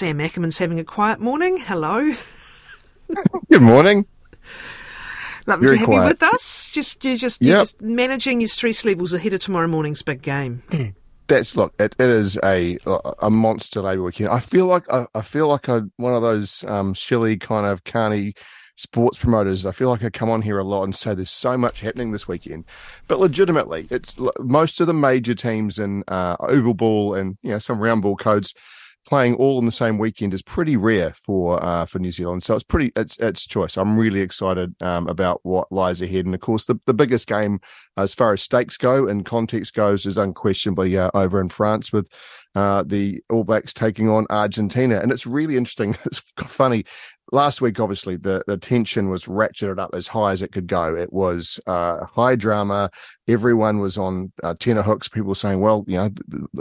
Sam Ackerman's having a quiet morning. Hello. Good morning. Lovely to have you with us. You're just managing your stress levels ahead of tomorrow morning's big game. It is a monster Labour weekend. I feel like one of those shilly kind of carny sports promoters. I feel like I come on here a lot and say there's so much happening this weekend, but legitimately, it's most of the major teams in oval ball and some round ball codes playing all on the same weekend is pretty rare for New Zealand. So it's choice. I'm really excited about what lies ahead, and of course the biggest game as far as stakes go and context goes is unquestionably over in France with the All Blacks taking on Argentina. And it's really interesting. It's funny. Last week, obviously, the tension was ratcheted up as high as it could go. It was high drama. Everyone was on tenor hooks. People were saying, well, the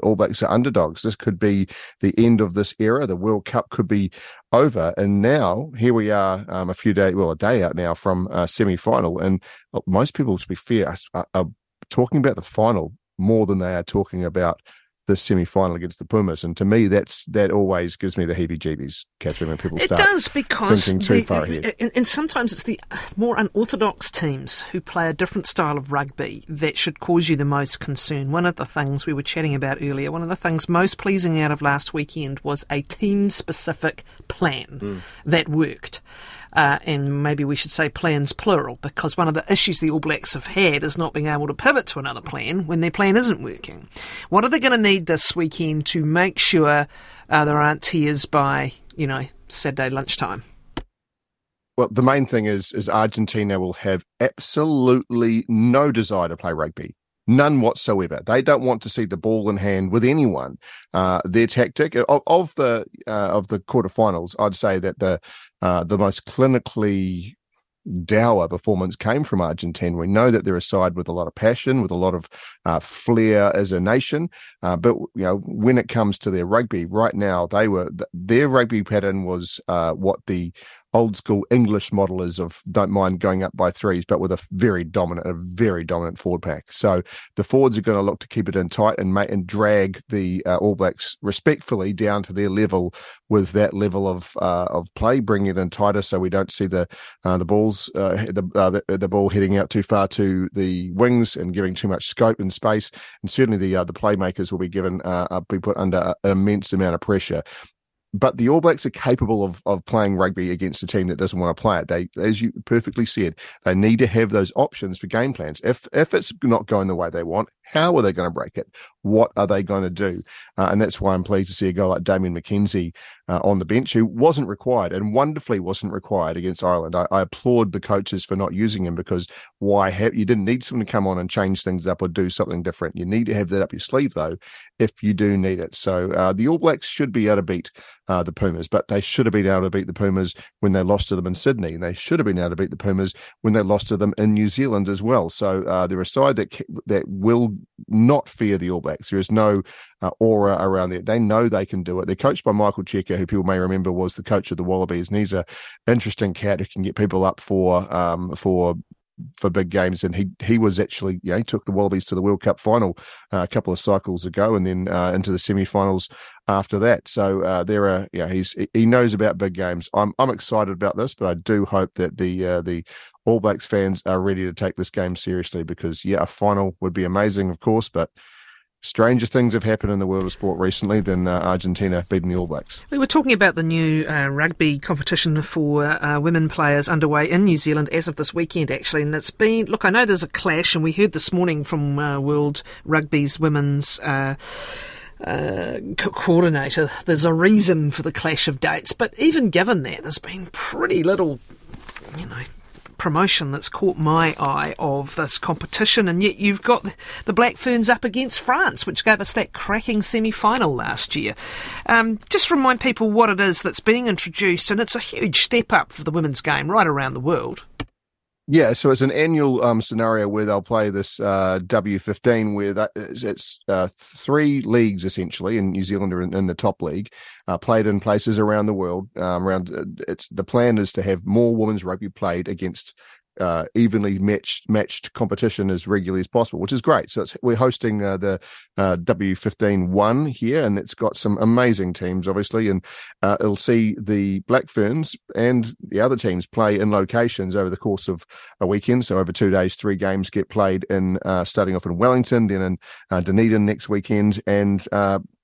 All Blacks are underdogs. This could be the end of this era. The World Cup could be over. And now here we are a day out now from semi-final. And most people, to be fair, are talking about the final more than they are talking about the semi-final against the Pumas, and to me, that always gives me the heebie-jeebies, Catherine, when people start thinking too far ahead. And sometimes it's the more unorthodox teams who play a different style of rugby that should cause you the most concern. One of the things we were chatting about earlier, one of the things most pleasing out of last weekend was a team-specific plan that worked. And maybe we should say plans plural, because one of the issues the All Blacks have had is not being able to pivot to another plan when their plan isn't working. What are they going to need this weekend to make sure there aren't tears by, Saturday lunchtime? Well, the main thing is Argentina will have absolutely no desire to play rugby. None whatsoever. They don't want to see the ball in hand with anyone. Their tactic of the quarterfinals, I'd say that the most clinically dour performance came from Argentina. We know that they're a side with a lot of passion, with a lot of flair as a nation. But when it comes to their rugby, right now their rugby pattern was what the old school English model is of don't mind going up by threes, but with a very dominant forward pack. So the forwards are going to look to keep it in tight and drag the All Blacks respectfully down to their level with that level of play, bring it in tighter so we don't see the ball heading out too far to the wings and giving too much scope and space. And certainly the playmakers will be put under an immense amount of pressure. But the All Blacks are capable of playing rugby against a team that doesn't want to play it. They, as you perfectly said, they need to have those options for game plans. If it's not going the way they want, how are they going to break it? What are they going to do? And that's why I'm pleased to see a guy like Damien McKenzie on the bench, who wasn't required and wonderfully wasn't required against Ireland. I applaud the coaches for not using him, because you didn't need someone to come on and change things up or do something different. You need to have that up your sleeve, though, if you do need it. So the All Blacks should be able to beat the Pumas, but they should have been able to beat the Pumas when they lost to them in Sydney, and they should have been able to beat the Pumas when they lost to them in New Zealand as well. So they're a side that will not fear the All Blacks. There is no aura around there. They know they can do it. They're coached by Michael Checker, who people may remember was the coach of the Wallabies, and he's an interesting cat who can get people up for big games, and he was actually he took the Wallabies to the World Cup final a couple of cycles ago, and then into the semi-finals after that. So he knows about big games. I'm excited about this, but I do hope that the All Blacks fans are ready to take this game seriously, because a final would be amazing, of course, but stranger things have happened in the world of sport recently than Argentina beating the All Blacks. We were talking about the new rugby competition for women players underway in New Zealand as of this weekend, actually. And it's been, look, I know there's a clash, and we heard this morning from World Rugby's women's coordinator, there's a reason for the clash of dates. But even given that, there's been pretty little, promotion that's caught my eye of this competition, and yet you've got the Black Ferns up against France, which gave us that cracking semi-final last year. Just remind people what it is that's being introduced, and it's a huge step up for the women's game right around the world. Yeah, so it's an annual scenario where they'll play this W15, where it's three leagues essentially, and New Zealand are in the top league, played in places around the world. The plan is to have more women's rugby played against evenly matched competition as regularly as possible, which is great. So we're hosting the W15 one here, and it's got some amazing teams, obviously, and it'll see the Black Ferns and the other teams play in locations over the course of a weekend. So over 2 days, 3 games get played in, starting off in Wellington, then in Dunedin next weekend, and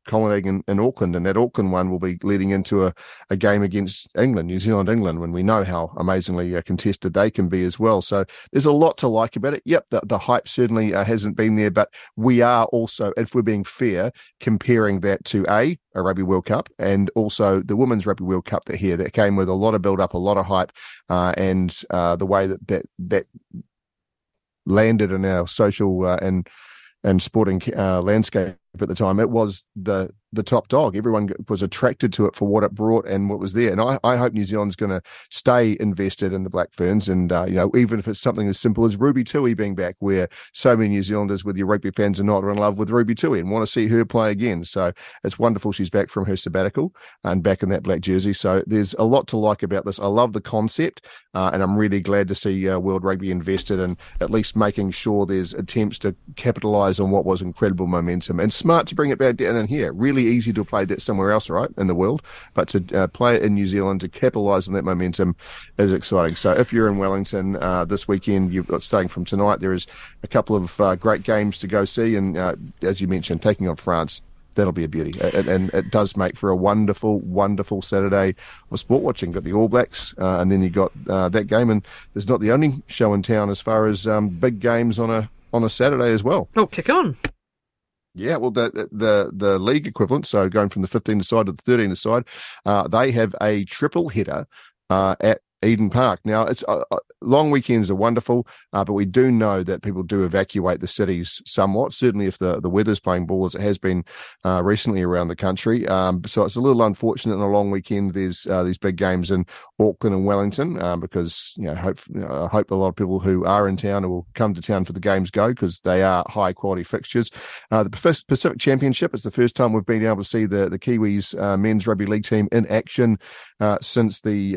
culminating in Auckland, and that Auckland one will be leading into a game against England, New Zealand, England, when we know how amazingly contested they can be as well. So there's a lot to like about it. Yep, the hype certainly hasn't been there, but we are also, if we're being fair, comparing that to a Rugby World Cup, and also the Women's Rugby World Cup that came with a lot of build-up, a lot of hype, and the way that landed in our social and sporting landscape at the time. It was the top dog. Everyone was attracted to it for what it brought and what was there. And I hope New Zealand's going to stay invested in the Black Ferns. And, even if it's something as simple as Ruby Tui being back, where so many New Zealanders with your rugby fans are not in love with Ruby Tui and want to see her play again. So it's wonderful she's back from her sabbatical and back in that black jersey. So there's a lot to like about this. I love the concept, and I'm really glad to see World Rugby invested in at least making sure there's attempts to capitalise on what was incredible momentum. And smart to bring it back down in here. Really easy to play that somewhere else, right, in the world, but to play it in New Zealand to capitalise on that momentum is exciting. So if you're in Wellington this weekend, you've got, starting from tonight, there is a couple of great games to go see, and as you mentioned, taking on France, that'll be a beauty. And it does make for a wonderful, wonderful Saturday of sport watching. Got the All Blacks, and then you got that game, and there's not the only show in town as far as big games on a Saturday as well. Oh, kick on. Yeah, well, the league equivalent, so going from the 15 side to the 13 side, they have a triple header at Eden Park. Now, it's long weekends are wonderful, but we do know that people do evacuate the cities somewhat, certainly if the weather's playing ball, as it has been recently around the country. So it's a little unfortunate on a long weekend. There's these big games in Auckland and Wellington because, I hope a lot of people who are in town will come to town for the games go, because they are high-quality fixtures. The Pacific Championship is the first time we've been able to see the Kiwis men's rugby league team in action since the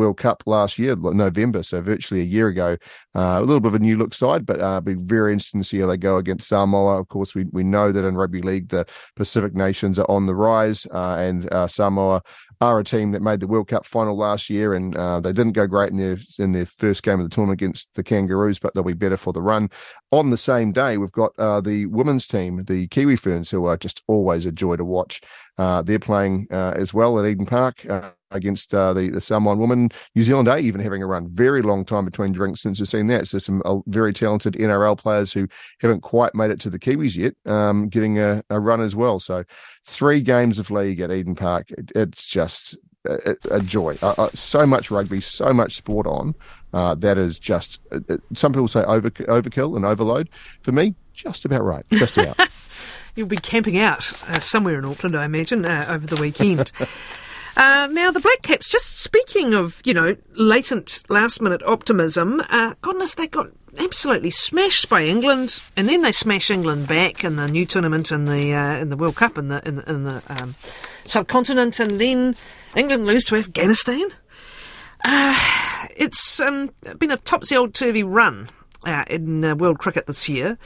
World Cup last year, November, so virtually a year ago. A little bit of a new look side, but it'll be very interesting to see how they go against Samoa. Of course, we know that in rugby league, the Pacific nations are on the rise, and Samoa are a team that made the World Cup final last year, and they didn't go great in their first game of the tournament against the Kangaroos, but they'll be better for the run. On the same day, we've got the women's team, the Kiwi Ferns, who are just always a joy to watch. They're playing as well at Eden Park against the Samoan woman. New Zealand A even having a run. Very long time between drinks since we've seen that. So some very talented NRL players who haven't quite made it to the Kiwis yet getting a run as well. So 3 games of league at Eden Park. It's just a joy. So much rugby, so much sport on. That is just, some people say overkill and overload. For me, just about right. Just about. You'll be camping out somewhere in Auckland, I imagine, over the weekend. Now, the Black Caps, just speaking of, latent last-minute optimism, goodness, they got absolutely smashed by England, and then they smash England back in the new tournament in the World Cup in the subcontinent, and then England lose to Afghanistan. It's been a topsy-old-turvy run. In world cricket this year.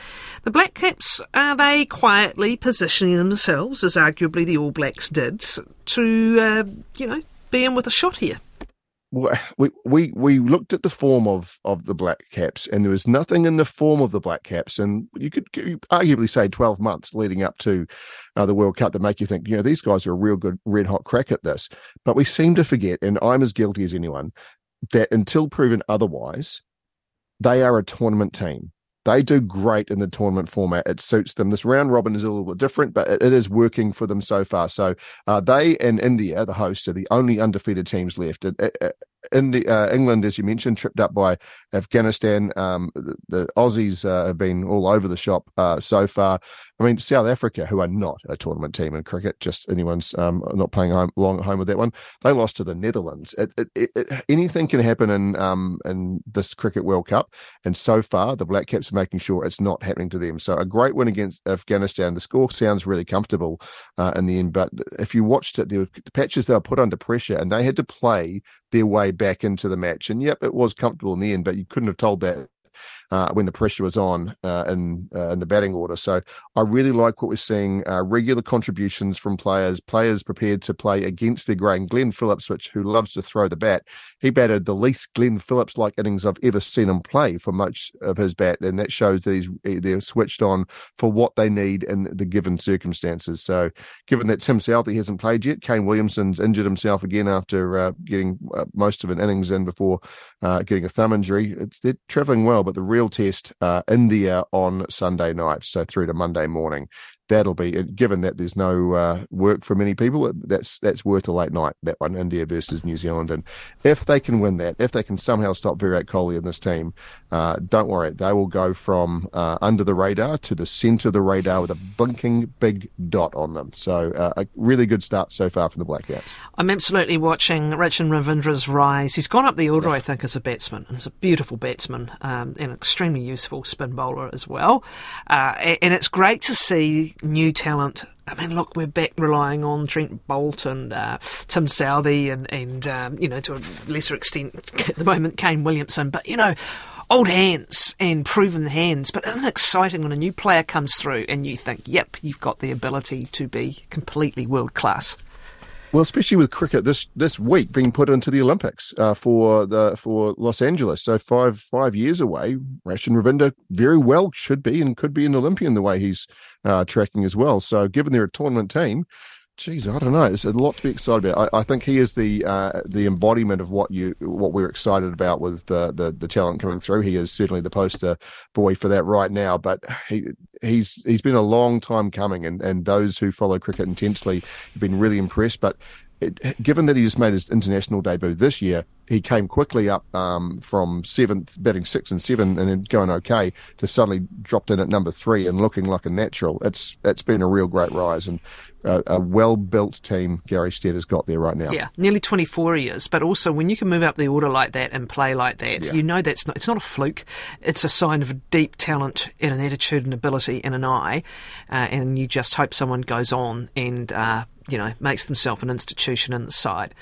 The Black Caps, are they quietly positioning themselves, as arguably the All Blacks did, to, be in with a shot here? Well, we looked at the form of the Black Caps, and there was nothing in the form of the Black Caps, and you could arguably say 12 months leading up to the World Cup that make you think, these guys are a real good red-hot crack at this. But we seem to forget, and I'm as guilty as anyone, that until proven otherwise, they are a tournament team. They do great in the tournament format. It suits them. This round robin is a little bit different, but it is working for them so far. So they and India, the hosts, are the only undefeated teams left. England, as you mentioned, tripped up by Afghanistan. The Aussies have been all over the shop so far. I mean, South Africa, who are not a tournament team in cricket, just anyone's not playing long at home with that one. They lost to the Netherlands. Anything can happen in this Cricket World Cup, and so far the Black Caps are making sure it's not happening to them. So a great win against Afghanistan. The score sounds really comfortable in the end, but if you watched it, there were the patches they were put under pressure, and they had to play their way back into the match. And yep, it was comfortable in the end, but you couldn't have told that when the pressure was on in the batting order. So I really like what we're seeing, regular contributions from players prepared to play against their grain. Glenn Phillips, who loves to throw the bat, he batted the least Glenn Phillips-like innings I've ever seen him play for much of his bat, and that shows that they're switched on for what they need in the given circumstances. So given that Tim Southee hasn't played yet, Kane Williamson's injured himself again after getting most of an innings in before getting a thumb injury. They're travelling well, but the real test, India on Sunday night, so through to Monday morning. That'll be, given that there's no work for many people, that's worth a late night, that one, India versus New Zealand. And if they can win that, if they can somehow stop Virat Kohli in this team, don't worry, they will go from under the radar to the centre of the radar with a blinking big dot on them. So a really good start so far from the Black Caps. I'm absolutely watching Rachin Ravindra's rise. He's gone up the order, I think, as a batsman, and he's a beautiful batsman and an extremely useful spin bowler as well. And it's great to see new talent. I mean, look, we're back relying on Trent Bolt and Tim Southee and you know, to a lesser extent at the moment, Kane Williamson. But, you know, old hands and proven hands. But isn't it exciting when a new player comes through and you think, yep, you've got the ability to be completely world-class? Well, especially with cricket this week being put into the Olympics for Los Angeles, so five years away, Rachin Ravindra very well should be and could be an Olympian the way he's tracking as well. So, given they're a tournament team, geez, I don't know, there's a lot to be excited about. I think he is the embodiment of what we're excited about with the talent coming through. He is certainly the poster boy for that right now, but he's been a long time coming, and those who follow cricket intensely have been really impressed. But given that he just made his international debut this year, he came quickly up from seventh, batting 6 and 7, and then going okay, to suddenly dropped in at number 3 and looking like a natural. It's been a real great rise, and a well-built team Gary Stead has got there right now. Yeah, nearly 24 years, but also when you can move up the order like that and play like that, you know it's not a fluke. It's a sign of deep talent and an attitude and ability and an eye, and you just hope someone goes on and you know, makes themselves an institution in the side.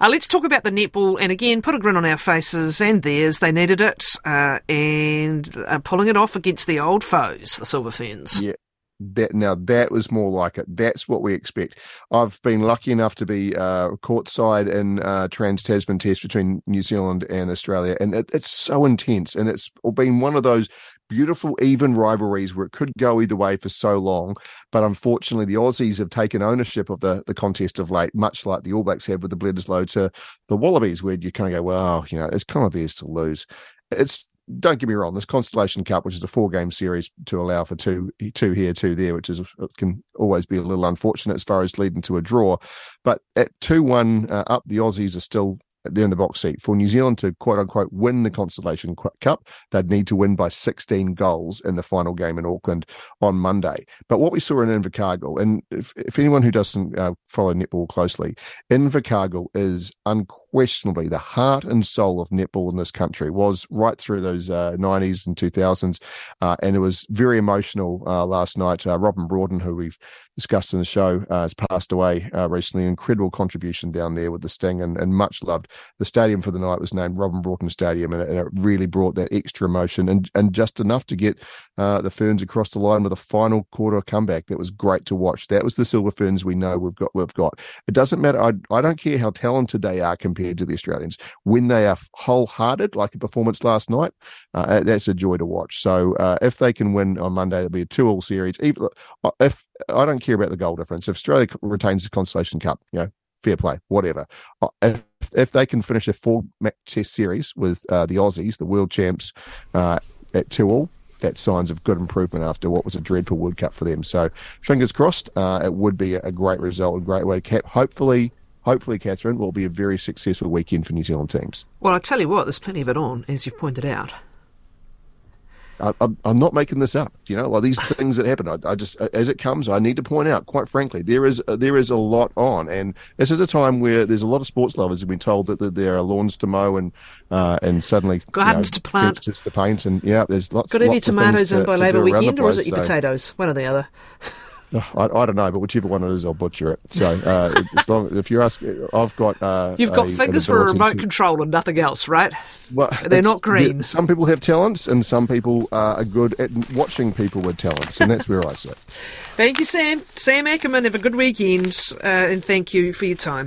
Let's talk about the netball, and again, put a grin on our faces and theirs. They needed it, and pulling it off against the old foes, the Silver Ferns. Yeah. Now that was more like it. That's what we expect. I've been lucky enough to be courtside in Trans-Tasman Test between New Zealand and Australia, and it's so intense, and it's been one of those beautiful, even rivalries where it could go either way for so long. But unfortunately, the Aussies have taken ownership of the contest of late, much like the All Blacks have with the Bledisloe to the Wallabies, where you kind of go, well, you know, it's kind of theirs to lose. Don't get me wrong, this Constellation Cup, which is a 4-game series to allow for two here, 2 there, which can always be a little unfortunate as far as leading to a draw. But at 2-1 up, the Aussies are still there in the box seat. For New Zealand to quote-unquote win the Constellation Cup, they'd need to win by 16 goals in the final game in Auckland on Monday. But what we saw in Invercargill, and if anyone who doesn't follow netball closely, Invercargill is unquestionably the heart and soul of netball in this country. It was right through those 90s and 2000s, and it was very emotional last night. Robyn Broughton, who we've discussed in the show, has passed away recently. An incredible contribution down there with the Sting, and much loved. The stadium for the night was named Robyn Broughton Stadium, and it really brought that extra emotion and just enough to get the Ferns across the line with a final quarter comeback. That was great to watch. That was the Silver Ferns we know we've got. It doesn't matter. I don't care how talented they are compared to the Australians. When they are wholehearted, like a performance last night, that's a joy to watch. So if they can win on Monday, it'll be a 2-all series. Even if I don't care about the goal difference, if Australia retains the Constellation Cup, you know, fair play, whatever. If they can finish a 4-match test series with the Aussies, the world champs, at 2-all, that's signs of good improvement after what was a dreadful World Cup for them. So fingers crossed, it would be a great result, a great way to cap. Hopefully, Catherine, will be a very successful weekend for New Zealand teams. Well, I tell you what, there's plenty of it on, as you've pointed out. I'm not making this up, you know, like these things that happen. I just, as it comes, I need to point out, quite frankly, there is a lot on, and this is a time where there's a lot of sports lovers who've been told that there are lawns to mow and suddenly gardens to plant, fences to paint, and yeah, there's lots of things to do around the place. Got any tomatoes in by Labor weekend, or is it your potatoes? One or the other. I don't know, but whichever one it is, I'll butcher it. So as long as, if you ask, I've got you've got fingers for a remote control and nothing else, right? Well, they're not green. Some people have talents, and some people are good at watching people with talents, and that's where I sit. Thank you, Sam. Sam Ackerman, have a good weekend, and thank you for your time.